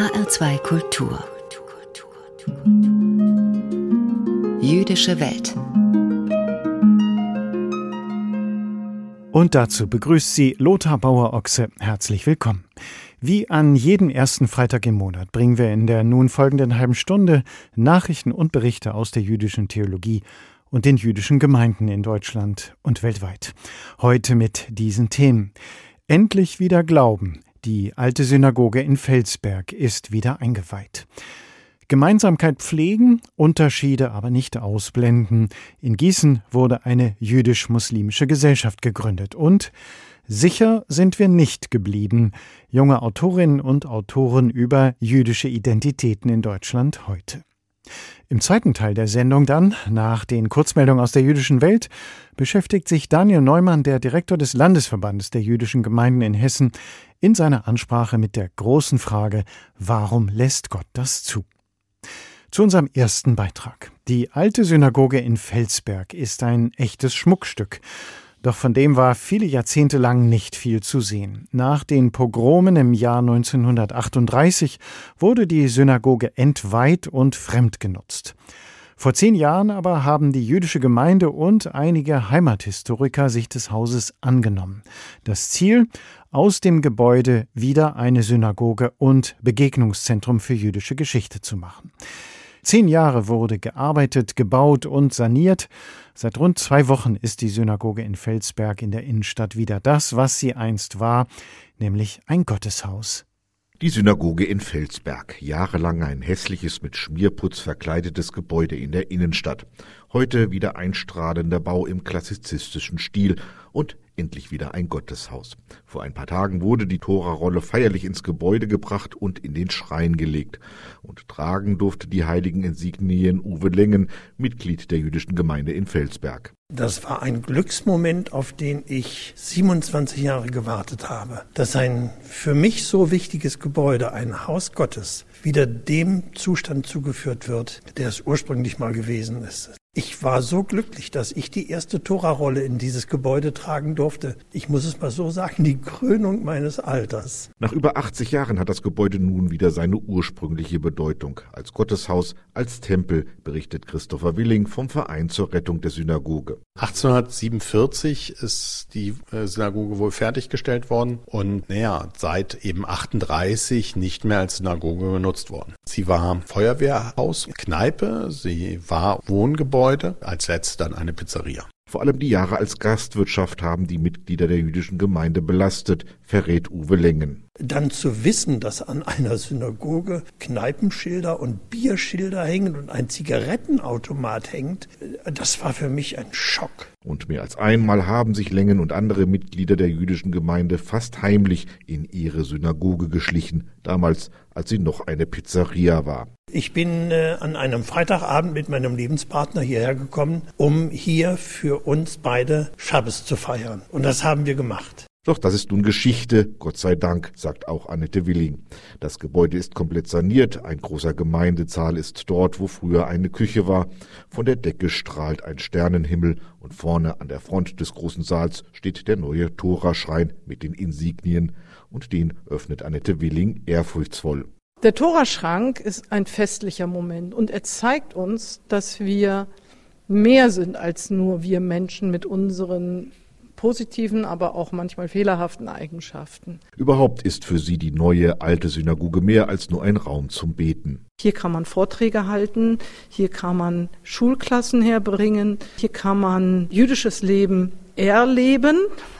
HR2 Kultur. Jüdische Welt. Und dazu begrüßt Sie Lothar Bauer-Ochse. Herzlich willkommen. Wie an jedem ersten Freitag im Monat bringen wir in der nun folgenden halben Stunde Nachrichten und Berichte aus der jüdischen Theologie und den jüdischen Gemeinden in Deutschland und weltweit. Heute mit diesen Themen. Endlich wieder Glauben. Die alte Synagoge in Felsberg ist wieder eingeweiht. Gemeinsamkeit pflegen, Unterschiede aber nicht ausblenden. In Gießen wurde eine jüdisch-muslimische Gesellschaft gegründet und sicher sind wir nicht geblieben. Junge Autorinnen und Autoren über jüdische Identitäten in Deutschland heute. Im zweiten Teil der Sendung dann, nach den Kurzmeldungen aus der jüdischen Welt, beschäftigt sich Daniel Neumann, der Direktor des Landesverbandes der jüdischen Gemeinden in Hessen, in seiner Ansprache mit der großen Frage: Warum lässt Gott das zu? Zu unserem ersten Beitrag. Die alte Synagoge in Felsberg ist ein echtes Schmuckstück. Doch von dem war viele Jahrzehnte lang nicht viel zu sehen. Nach den Pogromen im Jahr 1938 wurde die Synagoge entweiht und fremdgenutzt. Vor 10 Jahren aber haben die jüdische Gemeinde und einige Heimathistoriker sich des Hauses angenommen. Das Ziel: aus dem Gebäude wieder eine Synagoge und Begegnungszentrum für jüdische Geschichte zu machen. 10 Jahre wurde gearbeitet, gebaut und saniert. Seit rund 2 Wochen ist die Synagoge in Felsberg in der Innenstadt wieder das, was sie einst war, nämlich ein Gotteshaus. Die Synagoge in Felsberg, jahrelang ein hässliches, mit Schmierputz verkleidetes Gebäude in der Innenstadt. Heute wieder ein strahlender Bau im klassizistischen Stil und endlich wieder ein Gotteshaus. Vor ein paar Tagen wurde die Torarolle feierlich ins Gebäude gebracht und in den Schrein gelegt. Und tragen durfte die heiligen Insignien Uwe Lengen, Mitglied der jüdischen Gemeinde in Felsberg. Das war ein Glücksmoment, auf den ich 27 Jahre gewartet habe. Dass ein für mich so wichtiges Gebäude, ein Haus Gottes, wieder dem Zustand zugeführt wird, der es ursprünglich mal gewesen ist. Ich war so glücklich, dass ich die erste Torarolle in dieses Gebäude tragen durfte. Ich muss es mal so sagen, die Krönung meines Alters. Nach über 80 Jahren hat das Gebäude nun wieder seine ursprüngliche Bedeutung. Als Gotteshaus, als Tempel, berichtet Christopher Willing vom Verein zur Rettung der Synagoge. 1847 ist die Synagoge wohl fertiggestellt worden und seit eben 38 nicht mehr als Synagoge genutzt worden. Sie war Feuerwehrhaus, Kneipe, sie war Wohngebäude. Als letztes dann eine Pizzeria. Vor allem die Jahre als Gastwirtschaft haben die Mitglieder der jüdischen Gemeinde belastet, verrät Uwe Lengen. Dann zu wissen, dass an einer Synagoge Kneipenschilder und Bierschilder hängen und ein Zigarettenautomat hängt, das war für mich ein Schock. Und mehr als einmal haben sich Lengen und andere Mitglieder der jüdischen Gemeinde fast heimlich in ihre Synagoge geschlichen, damals, als sie noch eine Pizzeria war. Ich bin an einem Freitagabend mit meinem Lebenspartner hierher gekommen, um hier für uns beide Schabbes zu feiern. Und das haben wir gemacht. Doch das ist nun Geschichte, Gott sei Dank, sagt auch Annette Willing. Das Gebäude ist komplett saniert, ein großer Gemeindesaal ist dort, wo früher eine Küche war. Von der Decke strahlt ein Sternenhimmel und vorne an der Front des großen Saals steht der neue Toraschrein mit den Insignien. Und den öffnet Annette Willing ehrfurchtsvoll. Der Toraschrank ist ein festlicher Moment und er zeigt uns, dass wir mehr sind als nur wir Menschen mit unseren positiven, aber auch manchmal fehlerhaften Eigenschaften. Überhaupt ist für sie die neue alte Synagoge mehr als nur ein Raum zum Beten. Hier kann man Vorträge halten, hier kann man Schulklassen herbringen, hier kann man jüdisches Leben erleben,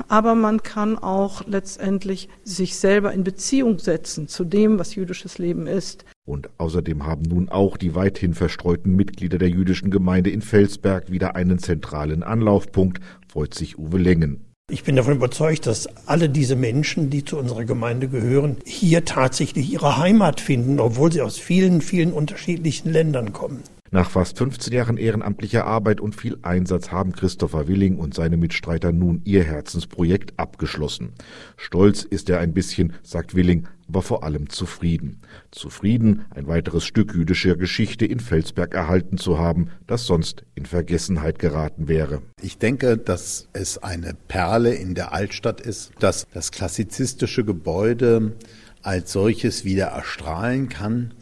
aber man kann auch letztendlich sich selber in Beziehung setzen zu dem, was jüdisches Leben ist. Und außerdem haben nun auch die weithin verstreuten Mitglieder der jüdischen Gemeinde in Felsberg wieder einen zentralen Anlaufpunkt, freut sich Uwe Lengen. Ich bin davon überzeugt, dass alle diese Menschen, die zu unserer Gemeinde gehören, hier tatsächlich ihre Heimat finden, obwohl sie aus vielen, vielen unterschiedlichen Ländern kommen. Nach fast 15 Jahren ehrenamtlicher Arbeit und viel Einsatz haben Christopher Willing und seine Mitstreiter nun ihr Herzensprojekt abgeschlossen. Stolz ist er ein bisschen, sagt Willing, aber vor allem zufrieden. Zufrieden, ein weiteres Stück jüdischer Geschichte in Felsberg erhalten zu haben, das sonst in Vergessenheit geraten wäre. Ich denke, dass es eine Perle in der Altstadt ist, dass das klassizistische Gebäude als solches wieder erstrahlen kann.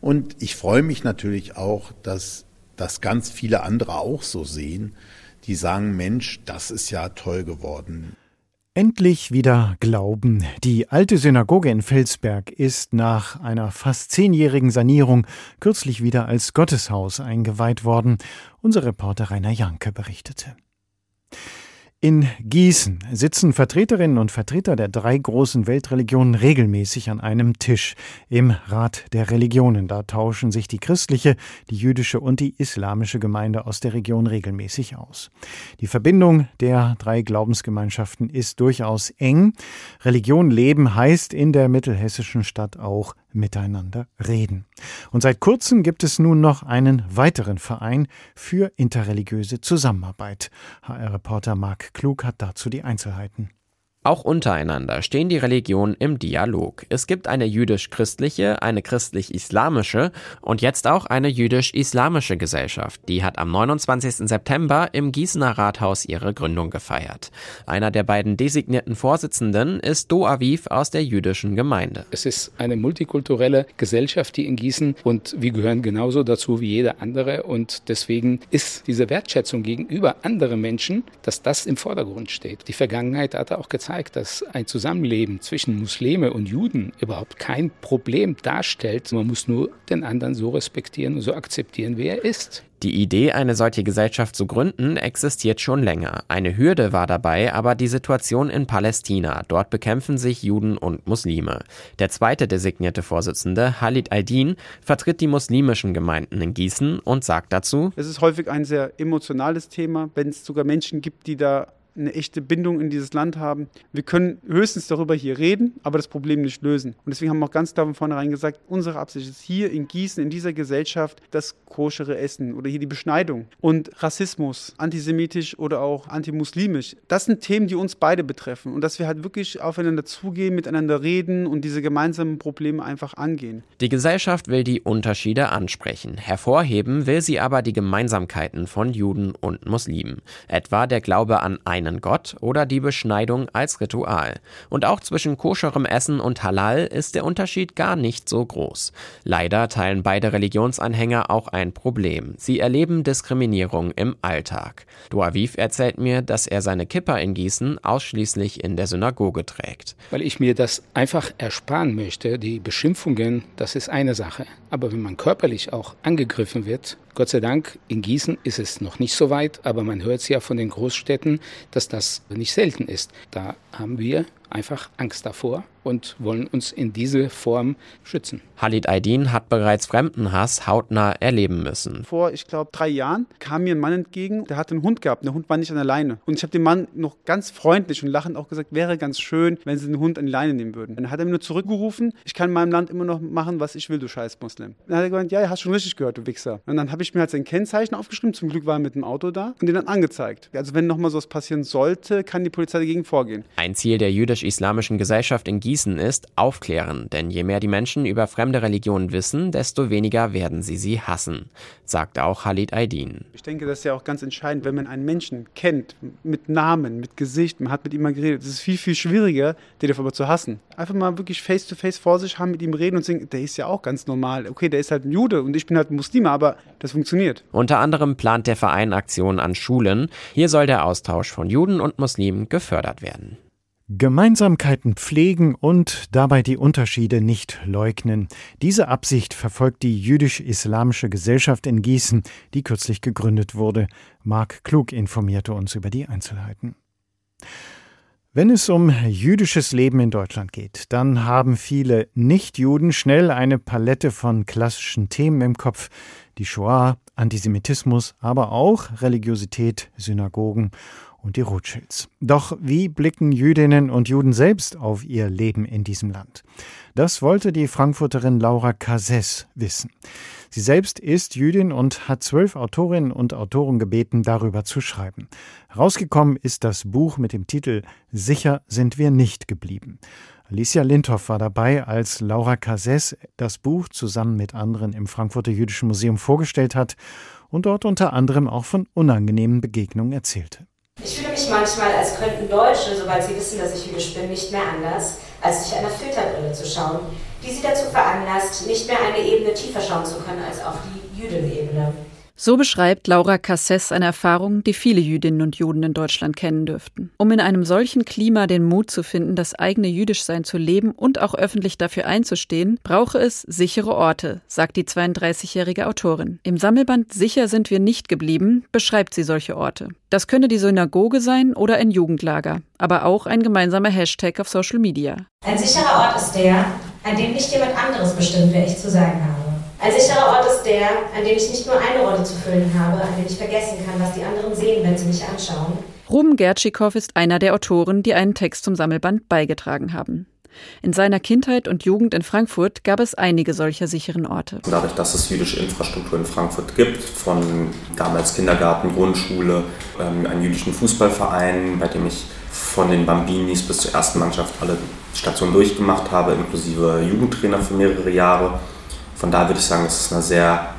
Und ich freue mich natürlich auch, dass das ganz viele andere auch so sehen, die sagen, Mensch, das ist ja toll geworden. Endlich wieder Glauben. Die alte Synagoge in Felsberg ist nach einer fast 10-jährigen Sanierung kürzlich wieder als Gotteshaus eingeweiht worden. Unser Reporter Rainer Janke berichtete. In Gießen sitzen Vertreterinnen und Vertreter der 3 großen Weltreligionen regelmäßig an einem Tisch im Rat der Religionen. Da tauschen sich die christliche, die jüdische und die islamische Gemeinde aus der Region regelmäßig aus. Die Verbindung der 3 Glaubensgemeinschaften ist durchaus eng. Religion leben heißt in der mittelhessischen Stadt auch miteinander reden. Und seit kurzem gibt es nun noch einen weiteren Verein für interreligiöse Zusammenarbeit. HR-Reporter Marc Klug hat dazu die Einzelheiten. Auch untereinander stehen die Religionen im Dialog. Es gibt eine jüdisch-christliche, eine christlich-islamische und jetzt auch eine jüdisch-islamische Gesellschaft. Die hat am 29. September im Gießener Rathaus ihre Gründung gefeiert. Einer der beiden designierten Vorsitzenden ist Do Aviv aus der jüdischen Gemeinde. Es ist eine multikulturelle Gesellschaft, die in Gießen, und wir gehören genauso dazu wie jeder andere. Und deswegen ist diese Wertschätzung gegenüber anderen Menschen, dass das im Vordergrund steht. Die Vergangenheit hat auch gezeigt, dass ein Zusammenleben zwischen Muslime und Juden überhaupt kein Problem darstellt. Man muss nur den anderen so respektieren und so akzeptieren, wie er ist. Die Idee, eine solche Gesellschaft zu gründen, existiert schon länger. Eine Hürde war dabei aber die Situation in Palästina. Dort bekämpfen sich Juden und Muslime. Der zweite designierte Vorsitzende, Khalid Aydin, vertritt die muslimischen Gemeinden in Gießen und sagt dazu: Es ist häufig ein sehr emotionales Thema, wenn es sogar Menschen gibt, die da eine echte Bindung in dieses Land haben. Wir können höchstens darüber hier reden, aber das Problem nicht lösen. Und deswegen haben wir auch ganz klar von vornherein gesagt, unsere Absicht ist hier in Gießen, in dieser Gesellschaft, das koschere Essen oder hier die Beschneidung und Rassismus, antisemitisch oder auch antimuslimisch. Das sind Themen, die uns beide betreffen und dass wir halt wirklich aufeinander zugehen, miteinander reden und diese gemeinsamen Probleme einfach angehen. Die Gesellschaft will die Unterschiede ansprechen. Hervorheben will sie aber die Gemeinsamkeiten von Juden und Muslimen. Etwa der Glaube an einen Gott oder die Beschneidung als Ritual. Und auch zwischen koscherem Essen und Halal ist der Unterschied gar nicht so groß. Leider teilen beide Religionsanhänger auch ein Problem. Sie erleben Diskriminierung im Alltag. Do Aviv erzählt mir, dass er seine Kippa in Gießen ausschließlich in der Synagoge trägt. Weil ich mir das einfach ersparen möchte, die Beschimpfungen, das ist eine Sache. Aber wenn man körperlich auch angegriffen wird, Gott sei Dank, in Gießen ist es noch nicht so weit, aber man hört es ja von den Großstädten, dass das nicht selten ist. Da haben wir einfach Angst davor und wollen uns in diese Form schützen. Khalid Aydin hat bereits Fremdenhass hautnah erleben müssen. Vor, ich glaube, 3 Jahren kam mir ein Mann entgegen, der hatte einen Hund gehabt. Der Hund war nicht an der Leine. Und ich habe dem Mann noch ganz freundlich und lachend auch gesagt, wäre ganz schön, wenn sie den Hund an die Leine nehmen würden. Dann hat er mir nur zurückgerufen, ich kann in meinem Land immer noch machen, was ich will, du scheiß Muslim. Dann hat er gemeint, ja, hast schon richtig gehört, du Wichser. Und dann habe ich mir halt sein Kennzeichen aufgeschrieben, zum Glück war er mit dem Auto da und den dann angezeigt. Also wenn nochmal sowas passieren sollte, kann die Polizei dagegen vorgehen. Ein Ziel der jüdisch-islamischen Gesellschaft in Gießen ist aufklären, denn je mehr die Menschen über fremde Religionen wissen, desto weniger werden sie hassen, sagt auch Khalid Aydin. Ich denke, das ist ja auch ganz entscheidend, wenn man einen Menschen kennt, mit Namen, mit Gesicht, man hat mit ihm mal geredet, es ist viel, viel schwieriger, den darüber zu hassen. Einfach mal wirklich face-to-face vor sich haben, mit ihm reden und sagen, der ist ja auch ganz normal, okay, der ist halt ein Jude und ich bin halt ein Muslime, aber das funktioniert. Unter anderem plant der Verein Aktionen an Schulen. Hier soll der Austausch von Juden und Muslimen gefördert werden. Gemeinsamkeiten pflegen und dabei die Unterschiede nicht leugnen. Diese Absicht verfolgt die jüdisch-islamische Gesellschaft in Gießen, die kürzlich gegründet wurde. Marc Klug informierte uns über die Einzelheiten. Wenn es um jüdisches Leben in Deutschland geht, dann haben viele Nichtjuden schnell eine Palette von klassischen Themen im Kopf. Die Shoah, Antisemitismus, aber auch Religiosität, Synagogen und die Rothschilds. Doch wie blicken Jüdinnen und Juden selbst auf ihr Leben in diesem Land? Das wollte die Frankfurterin Laura Cazés wissen. Sie selbst ist Jüdin und hat 12 Autorinnen und Autoren gebeten, darüber zu schreiben. Herausgekommen ist das Buch mit dem Titel »Sicher sind wir nicht geblieben«. Alicia Lindhoff war dabei, als Laura Cazés das Buch zusammen mit anderen im Frankfurter Jüdischen Museum vorgestellt hat und dort unter anderem auch von unangenehmen Begegnungen erzählte. Ich fühle mich mich manchmal, als könnten Deutsche, sobald sie wissen, dass ich jüdisch bin, nicht mehr anders, als sich einer Filterbrille zu schauen, die sie dazu veranlasst, nicht mehr eine Ebene tiefer schauen zu können als auf die Jüdin-Ebene. So beschreibt Laura Cazés eine Erfahrung, die viele Jüdinnen und Juden in Deutschland kennen dürften. Um in einem solchen Klima den Mut zu finden, das eigene Jüdischsein zu leben und auch öffentlich dafür einzustehen, brauche es sichere Orte, sagt die 32-jährige Autorin. Im Sammelband »Sicher sind wir nicht geblieben« beschreibt sie solche Orte. Das könne die Synagoge sein oder ein Jugendlager, aber auch ein gemeinsamer Hashtag auf Social Media. Ein sicherer Ort ist der, an dem nicht jemand anderes bestimmt, wer ich zu sein habe. Ein sicherer Ort ist der, an dem ich nicht nur eine Rolle zu füllen habe, an dem ich vergessen kann, was die anderen sehen, wenn sie mich anschauen. Ruben Gertschikow ist einer der Autoren, die einen Text zum Sammelband beigetragen haben. In seiner Kindheit und Jugend in Frankfurt gab es einige solcher sicheren Orte. Dadurch, dass es jüdische Infrastruktur in Frankfurt gibt, von damals Kindergarten, Grundschule, einem jüdischen Fußballverein, bei dem ich von den Bambinis bis zur ersten Mannschaft alle Stationen durchgemacht habe, inklusive Jugendtrainer für mehrere Jahre. Von daher würde ich sagen, es ist eine sehr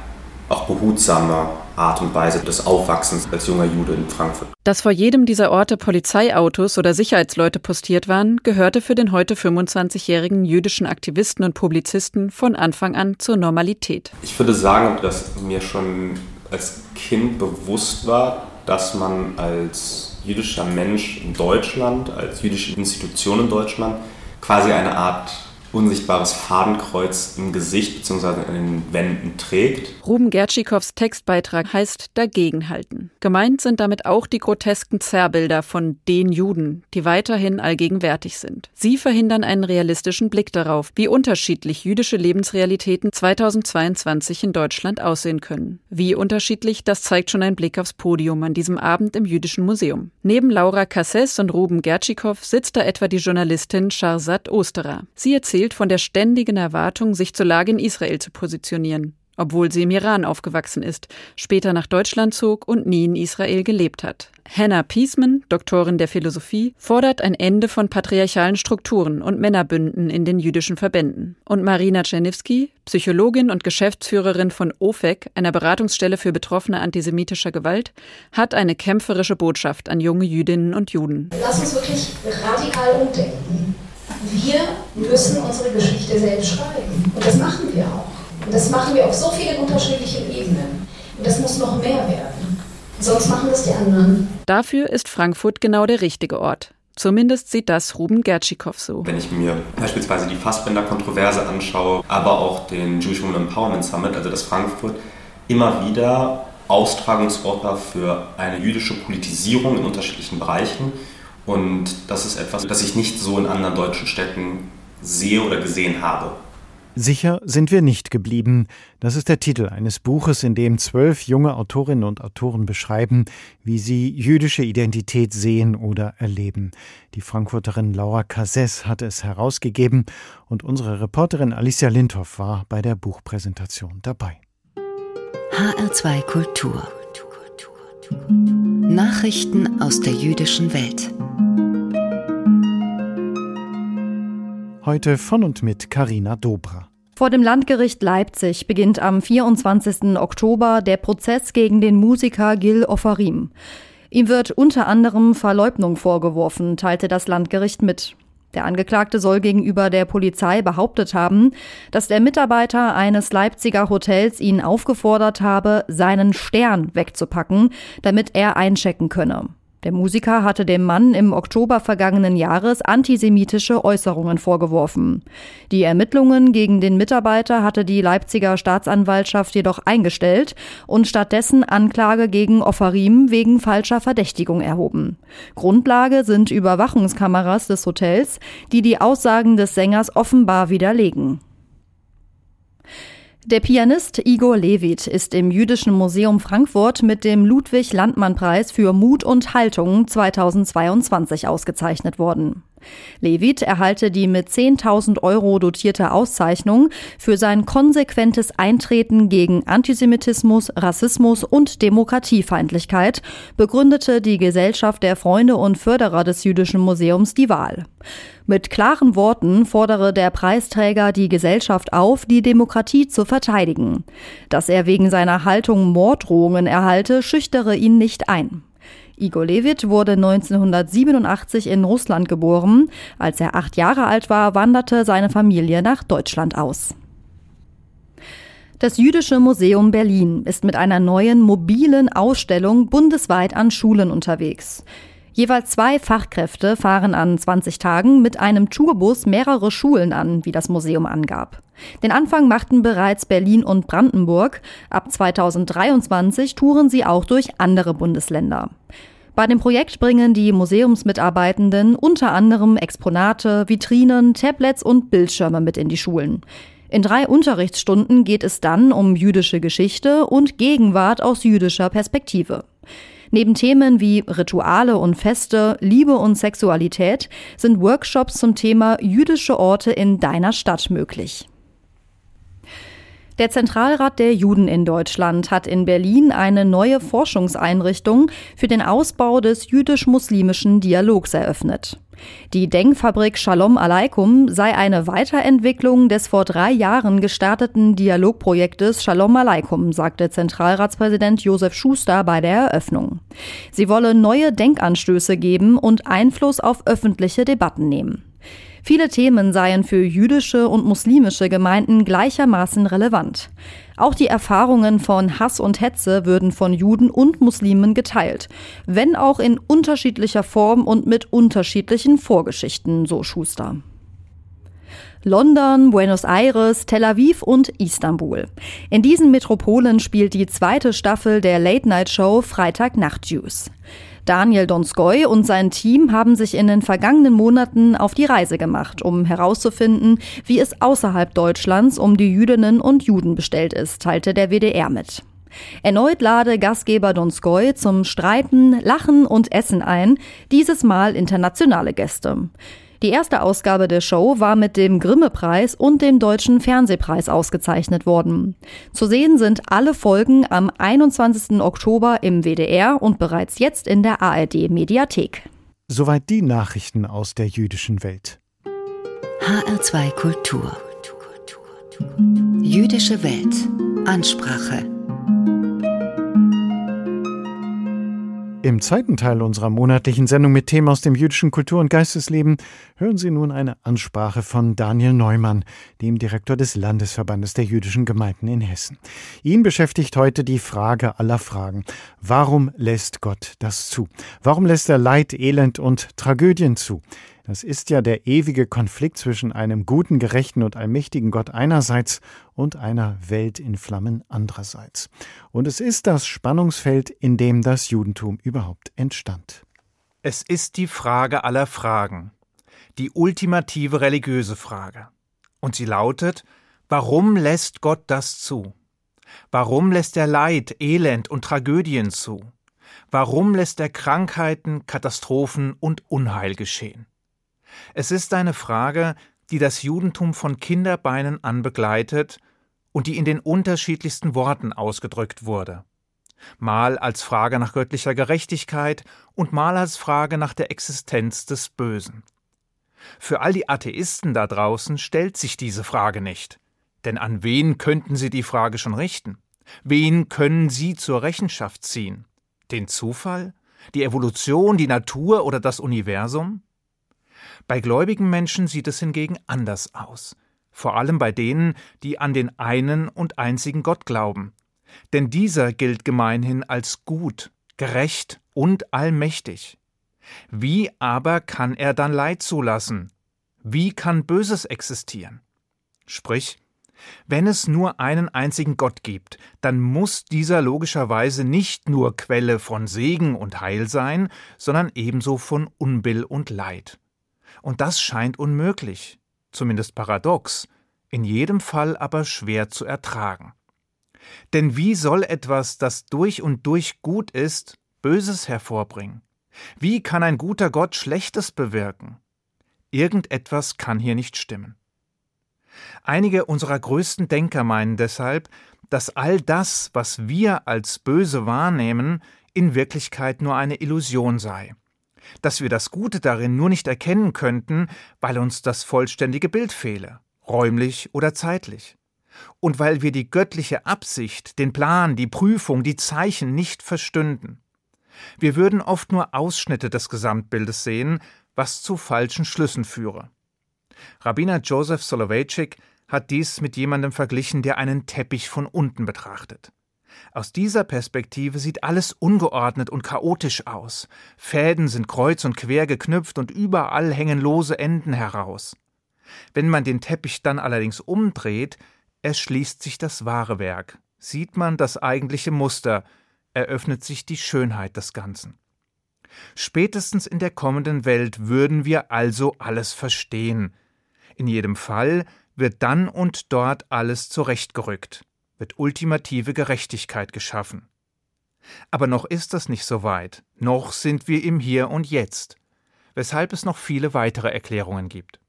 auch behutsame Art und Weise des Aufwachsens als junger Jude in Frankfurt. Dass vor jedem dieser Orte Polizeiautos oder Sicherheitsleute postiert waren, gehörte für den heute 25-jährigen jüdischen Aktivisten und Publizisten von Anfang an zur Normalität. Ich würde sagen, dass mir schon als Kind bewusst war, dass man als jüdischer Mensch in Deutschland, als jüdische Institution in Deutschland quasi eine Art unsichtbares Fadenkreuz im Gesicht bzw. in den Wänden trägt. Ruben Gertschikows Textbeitrag heißt Dagegenhalten. Gemeint sind damit auch die grotesken Zerrbilder von den Juden, die weiterhin allgegenwärtig sind. Sie verhindern einen realistischen Blick darauf, wie unterschiedlich jüdische Lebensrealitäten 2022 in Deutschland aussehen können. Wie unterschiedlich, das zeigt schon ein Blick aufs Podium an diesem Abend im Jüdischen Museum. Neben Laura Cazés und Ruben Gertschikow sitzt da etwa die Journalistin Sharzad Osterer. Sie erzählt von der ständigen Erwartung, sich zur Lage in Israel zu positionieren, obwohl sie im Iran aufgewachsen ist, später nach Deutschland zog und nie in Israel gelebt hat. Hannah Piesman, Doktorin der Philosophie, fordert ein Ende von patriarchalen Strukturen und Männerbünden in den jüdischen Verbänden. Und Marina Czerniewski, Psychologin und Geschäftsführerin von OFEC, einer Beratungsstelle für Betroffene antisemitischer Gewalt, hat eine kämpferische Botschaft an junge Jüdinnen und Juden. Lass uns wirklich radikal umdenken. Wir müssen unsere Geschichte selbst schreiben. Und das machen wir auch. Und das machen wir auf so vielen unterschiedlichen Ebenen. Und das muss noch mehr werden. Sonst machen das die anderen. Dafür ist Frankfurt genau der richtige Ort. Zumindest sieht das Ruben Gertschikow so. Wenn ich mir beispielsweise die Fassbinder-Kontroverse anschaue, aber auch den Jewish Women Empowerment Summit, also dass Frankfurt immer wieder Austragungsort war für eine jüdische Politisierung in unterschiedlichen Bereichen. Und das ist etwas, das ich nicht so in anderen deutschen Städten sehe oder gesehen habe. Sicher sind wir nicht geblieben. Das ist der Titel eines Buches, in dem 12 junge Autorinnen und Autoren beschreiben, wie sie jüdische Identität sehen oder erleben. Die Frankfurterin Laura Cazés hatte es herausgegeben und unsere Reporterin Alicia Lindhoff war bei der Buchpräsentation dabei. HR2 Kultur. Nachrichten aus der jüdischen Welt. Heute von und mit Carina Dobra. Vor dem Landgericht Leipzig beginnt am 24. Oktober der Prozess gegen den Musiker Gil Oferim. Ihm wird unter anderem Verleumdung vorgeworfen, teilte das Landgericht mit. Der Angeklagte soll gegenüber der Polizei behauptet haben, dass der Mitarbeiter eines Leipziger Hotels ihn aufgefordert habe, seinen Stern wegzupacken, damit er einchecken könne. Der Musiker hatte dem Mann im Oktober vergangenen Jahres antisemitische Äußerungen vorgeworfen. Die Ermittlungen gegen den Mitarbeiter hatte die Leipziger Staatsanwaltschaft jedoch eingestellt und stattdessen Anklage gegen Oferim wegen falscher Verdächtigung erhoben. Grundlage sind Überwachungskameras des Hotels, die die Aussagen des Sängers offenbar widerlegen. Der Pianist Igor Levit ist im Jüdischen Museum Frankfurt mit dem Ludwig-Landmann-Preis für Mut und Haltung 2022 ausgezeichnet worden. Levit erhalte die mit 10.000 € dotierte Auszeichnung für sein konsequentes Eintreten gegen Antisemitismus, Rassismus und Demokratiefeindlichkeit, begründete die Gesellschaft der Freunde und Förderer des Jüdischen Museums die Wahl. Mit klaren Worten fordere der Preisträger die Gesellschaft auf, die Demokratie zu verteidigen. Dass er wegen seiner Haltung Morddrohungen erhalte, schüchtere ihn nicht ein. Igor Levit wurde 1987 in Russland geboren. Als er 8 Jahre alt war, wanderte seine Familie nach Deutschland aus. Das Jüdische Museum Berlin ist mit einer neuen mobilen Ausstellung bundesweit an Schulen unterwegs. Jeweils 2 Fachkräfte fahren an 20 Tagen mit einem Tourbus mehrere Schulen an, wie das Museum angab. Den Anfang machten bereits Berlin und Brandenburg. Ab 2023 touren sie auch durch andere Bundesländer. Bei dem Projekt bringen die Museumsmitarbeitenden unter anderem Exponate, Vitrinen, Tablets und Bildschirme mit in die Schulen. In 3 Unterrichtsstunden geht es dann um jüdische Geschichte und Gegenwart aus jüdischer Perspektive. Neben Themen wie Rituale und Feste, Liebe und Sexualität sind Workshops zum Thema jüdische Orte in deiner Stadt möglich. Der Zentralrat der Juden in Deutschland hat in Berlin eine neue Forschungseinrichtung für den Ausbau des jüdisch-muslimischen Dialogs eröffnet. Die Denkfabrik Shalom Aleikum sei eine Weiterentwicklung des vor 3 Jahren gestarteten Dialogprojektes Shalom Aleikum, sagte Zentralratspräsident Josef Schuster bei der Eröffnung. Sie wolle neue Denkanstöße geben und Einfluss auf öffentliche Debatten nehmen. Viele Themen seien für jüdische und muslimische Gemeinden gleichermaßen relevant. Auch die Erfahrungen von Hass und Hetze würden von Juden und Muslimen geteilt, wenn auch in unterschiedlicher Form und mit unterschiedlichen Vorgeschichten, so Schuster. London, Buenos Aires, Tel Aviv und Istanbul. In diesen Metropolen spielt die 2. Staffel der Late-Night-Show Freitagnacht Jews. Daniel Donskoy und sein Team haben sich in den vergangenen Monaten auf die Reise gemacht, um herauszufinden, wie es außerhalb Deutschlands um die Jüdinnen und Juden bestellt ist, teilte der WDR mit. Erneut lade Gastgeber Donskoy zum Streiten, Lachen und Essen ein, dieses Mal internationale Gäste. Die erste Ausgabe der Show war mit dem Grimme-Preis und dem Deutschen Fernsehpreis ausgezeichnet worden. Zu sehen sind alle Folgen am 21. Oktober im WDR und bereits jetzt in der ARD-Mediathek. Soweit die Nachrichten aus der jüdischen Welt. HR2 Kultur. Jüdische Welt. Ansprache. Im zweiten Teil unserer monatlichen Sendung mit Themen aus dem jüdischen Kultur- und Geistesleben hören Sie nun eine Ansprache von Daniel Neumann, dem Direktor des Landesverbandes der jüdischen Gemeinden in Hessen. Ihn beschäftigt heute die Frage aller Fragen. Warum lässt Gott das zu? Warum lässt er Leid, Elend und Tragödien zu? Das ist ja der ewige Konflikt zwischen einem guten, gerechten und allmächtigen Gott einerseits und einer Welt in Flammen andererseits. Und es ist das Spannungsfeld, in dem das Judentum überhaupt entstand. Es ist die Frage aller Fragen, die ultimative religiöse Frage. Und sie lautet: Warum lässt Gott das zu? Warum lässt er Leid, Elend und Tragödien zu? Warum lässt er Krankheiten, Katastrophen und Unheil geschehen? Es ist eine Frage, die das Judentum von Kinderbeinen an begleitet und die in den unterschiedlichsten Worten ausgedrückt wurde. Mal als Frage nach göttlicher Gerechtigkeit und mal als Frage nach der Existenz des Bösen. Für all die Atheisten da draußen stellt sich diese Frage nicht. Denn an wen könnten sie die Frage schon richten? Wen können sie zur Rechenschaft ziehen? Den Zufall? Die Evolution, die Natur oder das Universum? Bei gläubigen Menschen sieht es hingegen anders aus, vor allem bei denen, die an den einen und einzigen Gott glauben. Denn dieser gilt gemeinhin als gut, gerecht und allmächtig. Wie aber kann er dann Leid zulassen? Wie kann Böses existieren? Sprich, wenn es nur einen einzigen Gott gibt, dann muss dieser logischerweise nicht nur Quelle von Segen und Heil sein, sondern ebenso von Unbill und Leid. Und das scheint unmöglich, zumindest paradox, in jedem Fall aber schwer zu ertragen. Denn wie soll etwas, das durch und durch gut ist, Böses hervorbringen? Wie kann ein guter Gott Schlechtes bewirken? Irgendetwas kann hier nicht stimmen. Einige unserer größten Denker meinen deshalb, dass all das, was wir als böse wahrnehmen, in Wirklichkeit nur eine Illusion sei. Dass wir das Gute darin nur nicht erkennen könnten, weil uns das vollständige Bild fehle, räumlich oder zeitlich. Und weil wir die göttliche Absicht, den Plan, die Prüfung, die Zeichen nicht verstünden. Wir würden oft nur Ausschnitte des Gesamtbildes sehen, was zu falschen Schlüssen führe. Rabbiner Joseph Soloveitchik hat dies mit jemandem verglichen, der einen Teppich von unten betrachtet. Aus dieser Perspektive sieht alles ungeordnet und chaotisch aus. Fäden sind kreuz und quer geknüpft und überall hängen lose Enden heraus. Wenn man den Teppich dann allerdings umdreht, erschließt sich das wahre Werk, sieht man das eigentliche Muster, eröffnet sich die Schönheit des Ganzen. Spätestens in der kommenden Welt würden wir also alles verstehen. In jedem Fall wird dann und dort alles zurechtgerückt, wird ultimative Gerechtigkeit geschaffen. Aber noch ist das nicht so weit, noch sind wir im Hier und Jetzt, weshalb es noch viele weitere Erklärungen gibt.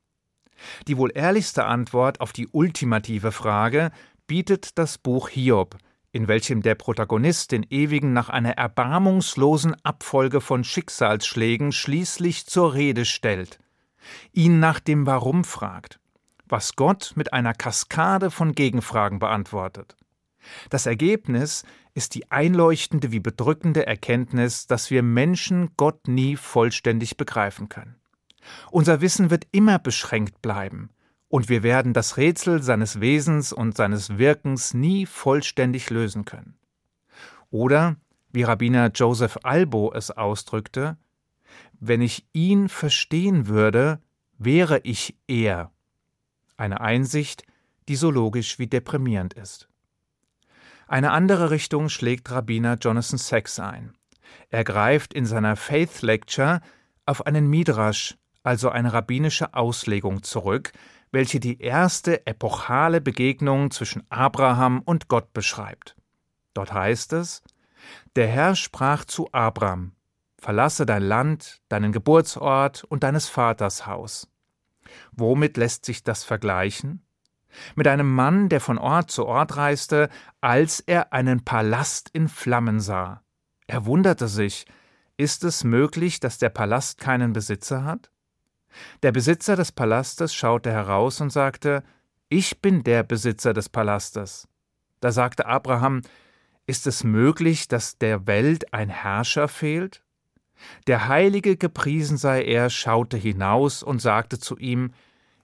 Die wohl ehrlichste Antwort auf die ultimative Frage bietet das Buch Hiob, in welchem der Protagonist den Ewigen nach einer erbarmungslosen Abfolge von Schicksalsschlägen schließlich zur Rede stellt, ihn nach dem Warum fragt, was Gott mit einer Kaskade von Gegenfragen beantwortet. Das Ergebnis ist die einleuchtende wie bedrückende Erkenntnis, dass wir Menschen Gott nie vollständig begreifen können. Unser Wissen wird immer beschränkt bleiben und wir werden das Rätsel seines Wesens und seines Wirkens nie vollständig lösen können. Oder, wie Rabbiner Joseph Albo es ausdrückte, wenn ich ihn verstehen würde, wäre ich er. Eine Einsicht, die so logisch wie deprimierend ist. Eine andere Richtung schlägt Rabbiner Jonathan Sacks ein. Er greift in seiner Faith Lecture auf einen Midrasch, also eine rabbinische Auslegung, zurück, welche die erste epochale Begegnung zwischen Abraham und Gott beschreibt. Dort heißt es: Der Herr sprach zu Abram: Verlasse dein Land, deinen Geburtsort und deines Vaters Haus. Womit lässt sich das vergleichen? Mit einem Mann, der von Ort zu Ort reiste, als er einen Palast in Flammen sah. Er wunderte sich: Ist es möglich, dass der Palast keinen Besitzer hat? Der Besitzer des Palastes schaute heraus und sagte: Ich bin der Besitzer des Palastes. Da sagte Abraham: Ist es möglich, dass der Welt ein Herrscher fehlt? Der Heilige, gepriesen sei er, schaute hinaus und sagte zu ihm: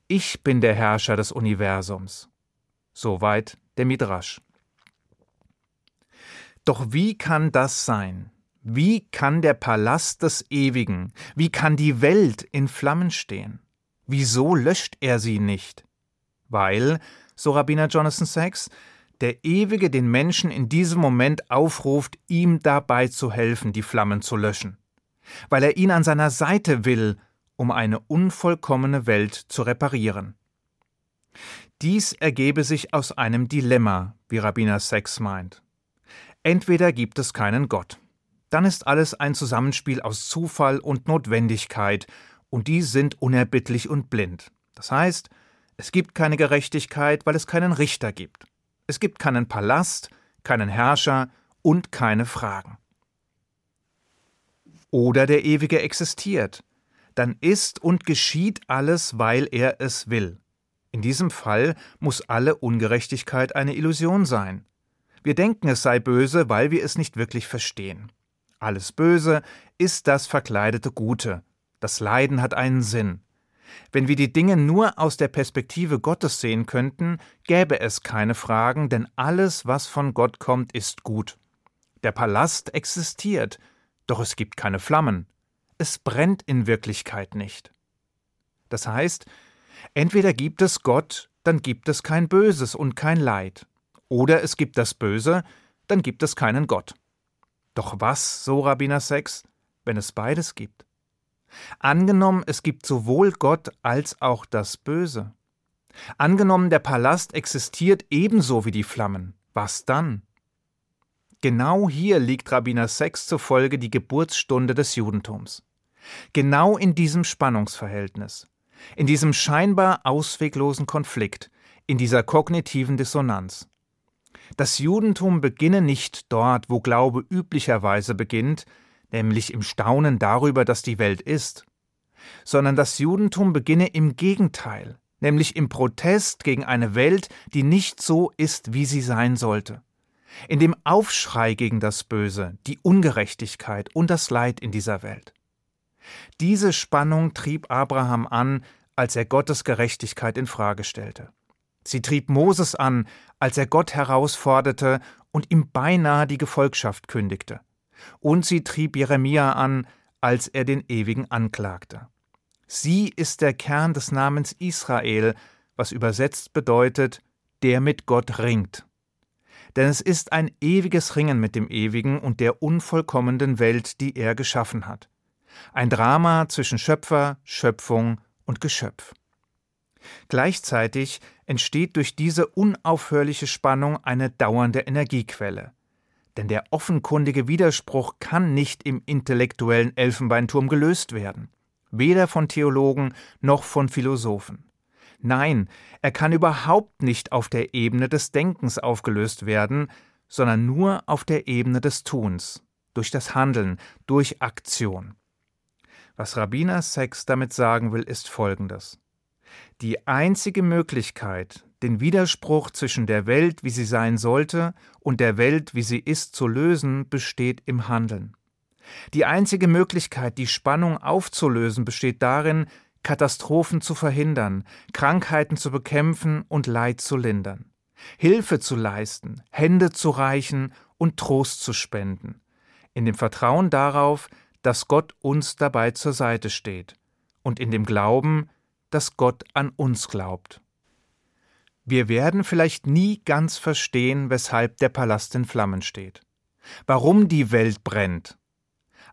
Ich bin der Herrscher des Universums. Soweit der Midrasch. Doch wie kann das sein? Wie kann der Palast des Ewigen, wie kann die Welt in Flammen stehen? Wieso löscht er sie nicht? Weil, so Rabbiner Jonathan Sacks, der Ewige den Menschen in diesem Moment aufruft, ihm dabei zu helfen, die Flammen zu löschen. Weil er ihn an seiner Seite will, um eine unvollkommene Welt zu reparieren. Dies ergebe sich aus einem Dilemma, wie Rabbiner Sacks meint. Entweder gibt es keinen Gott. Dann ist alles ein Zusammenspiel aus Zufall und Notwendigkeit, und die sind unerbittlich und blind. Das heißt, es gibt keine Gerechtigkeit, weil es keinen Richter gibt. Es gibt keinen Palast, keinen Herrscher und keine Fragen. Oder der Ewige existiert. Dann ist und geschieht alles, weil er es will. In diesem Fall muss alle Ungerechtigkeit eine Illusion sein. Wir denken, es sei böse, weil wir es nicht wirklich verstehen. Alles Böse ist das verkleidete Gute. Das Leiden hat einen Sinn. Wenn wir die Dinge nur aus der Perspektive Gottes sehen könnten, gäbe es keine Fragen, denn alles, was von Gott kommt, ist gut. Der Palast existiert, doch es gibt keine Flammen. Es brennt in Wirklichkeit nicht. Das heißt, entweder gibt es Gott, dann gibt es kein Böses und kein Leid. Oder es gibt das Böse, dann gibt es keinen Gott. Doch was, so Rabbiner Sacks, wenn es beides gibt? Angenommen, es gibt sowohl Gott als auch das Böse. Angenommen, der Palast existiert ebenso wie die Flammen. Was dann? Genau hier liegt Rabbiner Sacks zufolge die Geburtsstunde des Judentums. Genau in diesem Spannungsverhältnis, in diesem scheinbar ausweglosen Konflikt, in dieser kognitiven Dissonanz. Das Judentum beginne nicht dort, wo Glaube üblicherweise beginnt, nämlich im Staunen darüber, dass die Welt ist, sondern das Judentum beginne im Gegenteil, nämlich im Protest gegen eine Welt, die nicht so ist, wie sie sein sollte, in dem Aufschrei gegen das Böse, die Ungerechtigkeit und das Leid in dieser Welt. Diese Spannung trieb Abraham an, als er Gottes Gerechtigkeit in Frage stellte. Sie trieb Moses an, als er Gott herausforderte und ihm beinahe die Gefolgschaft kündigte. Und sie trieb Jeremia an, als er den Ewigen anklagte. Sie ist der Kern des Namens Israel, was übersetzt bedeutet, der mit Gott ringt. Denn es ist ein ewiges Ringen mit dem Ewigen und der unvollkommenen Welt, die er geschaffen hat. Ein Drama zwischen Schöpfer, Schöpfung und Geschöpf. Gleichzeitig entsteht durch diese unaufhörliche Spannung eine dauernde Energiequelle. Denn der offenkundige Widerspruch kann nicht im intellektuellen Elfenbeinturm gelöst werden. Weder von Theologen noch von Philosophen. Nein, er kann überhaupt nicht auf der Ebene des Denkens aufgelöst werden, sondern nur auf der Ebene des Tuns, durch das Handeln, durch Aktion. Was Rabbiner Sacks damit sagen will, ist Folgendes. Die einzige Möglichkeit, den Widerspruch zwischen der Welt, wie sie sein sollte, und der Welt, wie sie ist, zu lösen, besteht im Handeln. Die einzige Möglichkeit, die Spannung aufzulösen, besteht darin, Katastrophen zu verhindern, Krankheiten zu bekämpfen und Leid zu lindern, Hilfe zu leisten, Hände zu reichen und Trost zu spenden, in dem Vertrauen darauf, dass Gott uns dabei zur Seite steht und in dem Glauben, dass Gott an uns glaubt. Wir werden vielleicht nie ganz verstehen, weshalb der Palast in Flammen steht, warum die Welt brennt.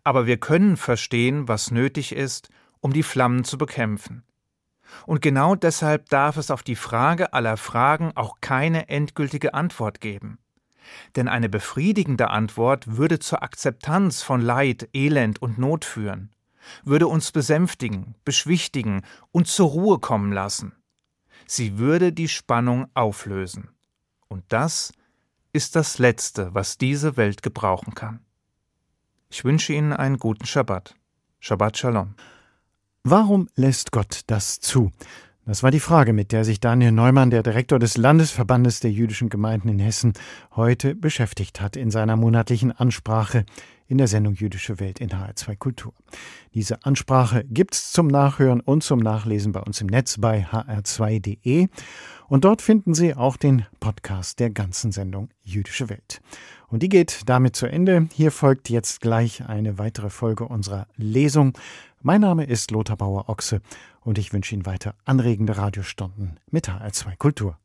Aber wir können verstehen, was nötig ist, um die Flammen zu bekämpfen. Und genau deshalb darf es auf die Frage aller Fragen auch keine endgültige Antwort geben. Denn eine befriedigende Antwort würde zur Akzeptanz von Leid, Elend und Not führen, würde uns besänftigen, beschwichtigen und zur Ruhe kommen lassen. Sie würde die Spannung auflösen. Und das ist das Letzte, was diese Welt gebrauchen kann. Ich wünsche Ihnen einen guten Schabbat. Shabbat Shalom. Warum lässt Gott das zu? Das war die Frage, mit der sich Daniel Neumann, der Direktor des Landesverbandes der jüdischen Gemeinden in Hessen, heute beschäftigt hat in seiner monatlichen Ansprache in der Sendung Jüdische Welt in HR2 Kultur. Diese Ansprache gibt's zum Nachhören und zum Nachlesen bei uns im Netz bei hr2.de. Und dort finden Sie auch den Podcast der ganzen Sendung Jüdische Welt. Und die geht damit zu Ende. Hier folgt jetzt gleich eine weitere Folge unserer Lesung. Mein Name ist Lothar Bauer-Ochse und ich wünsche Ihnen weiter anregende Radiostunden mit HR2 Kultur.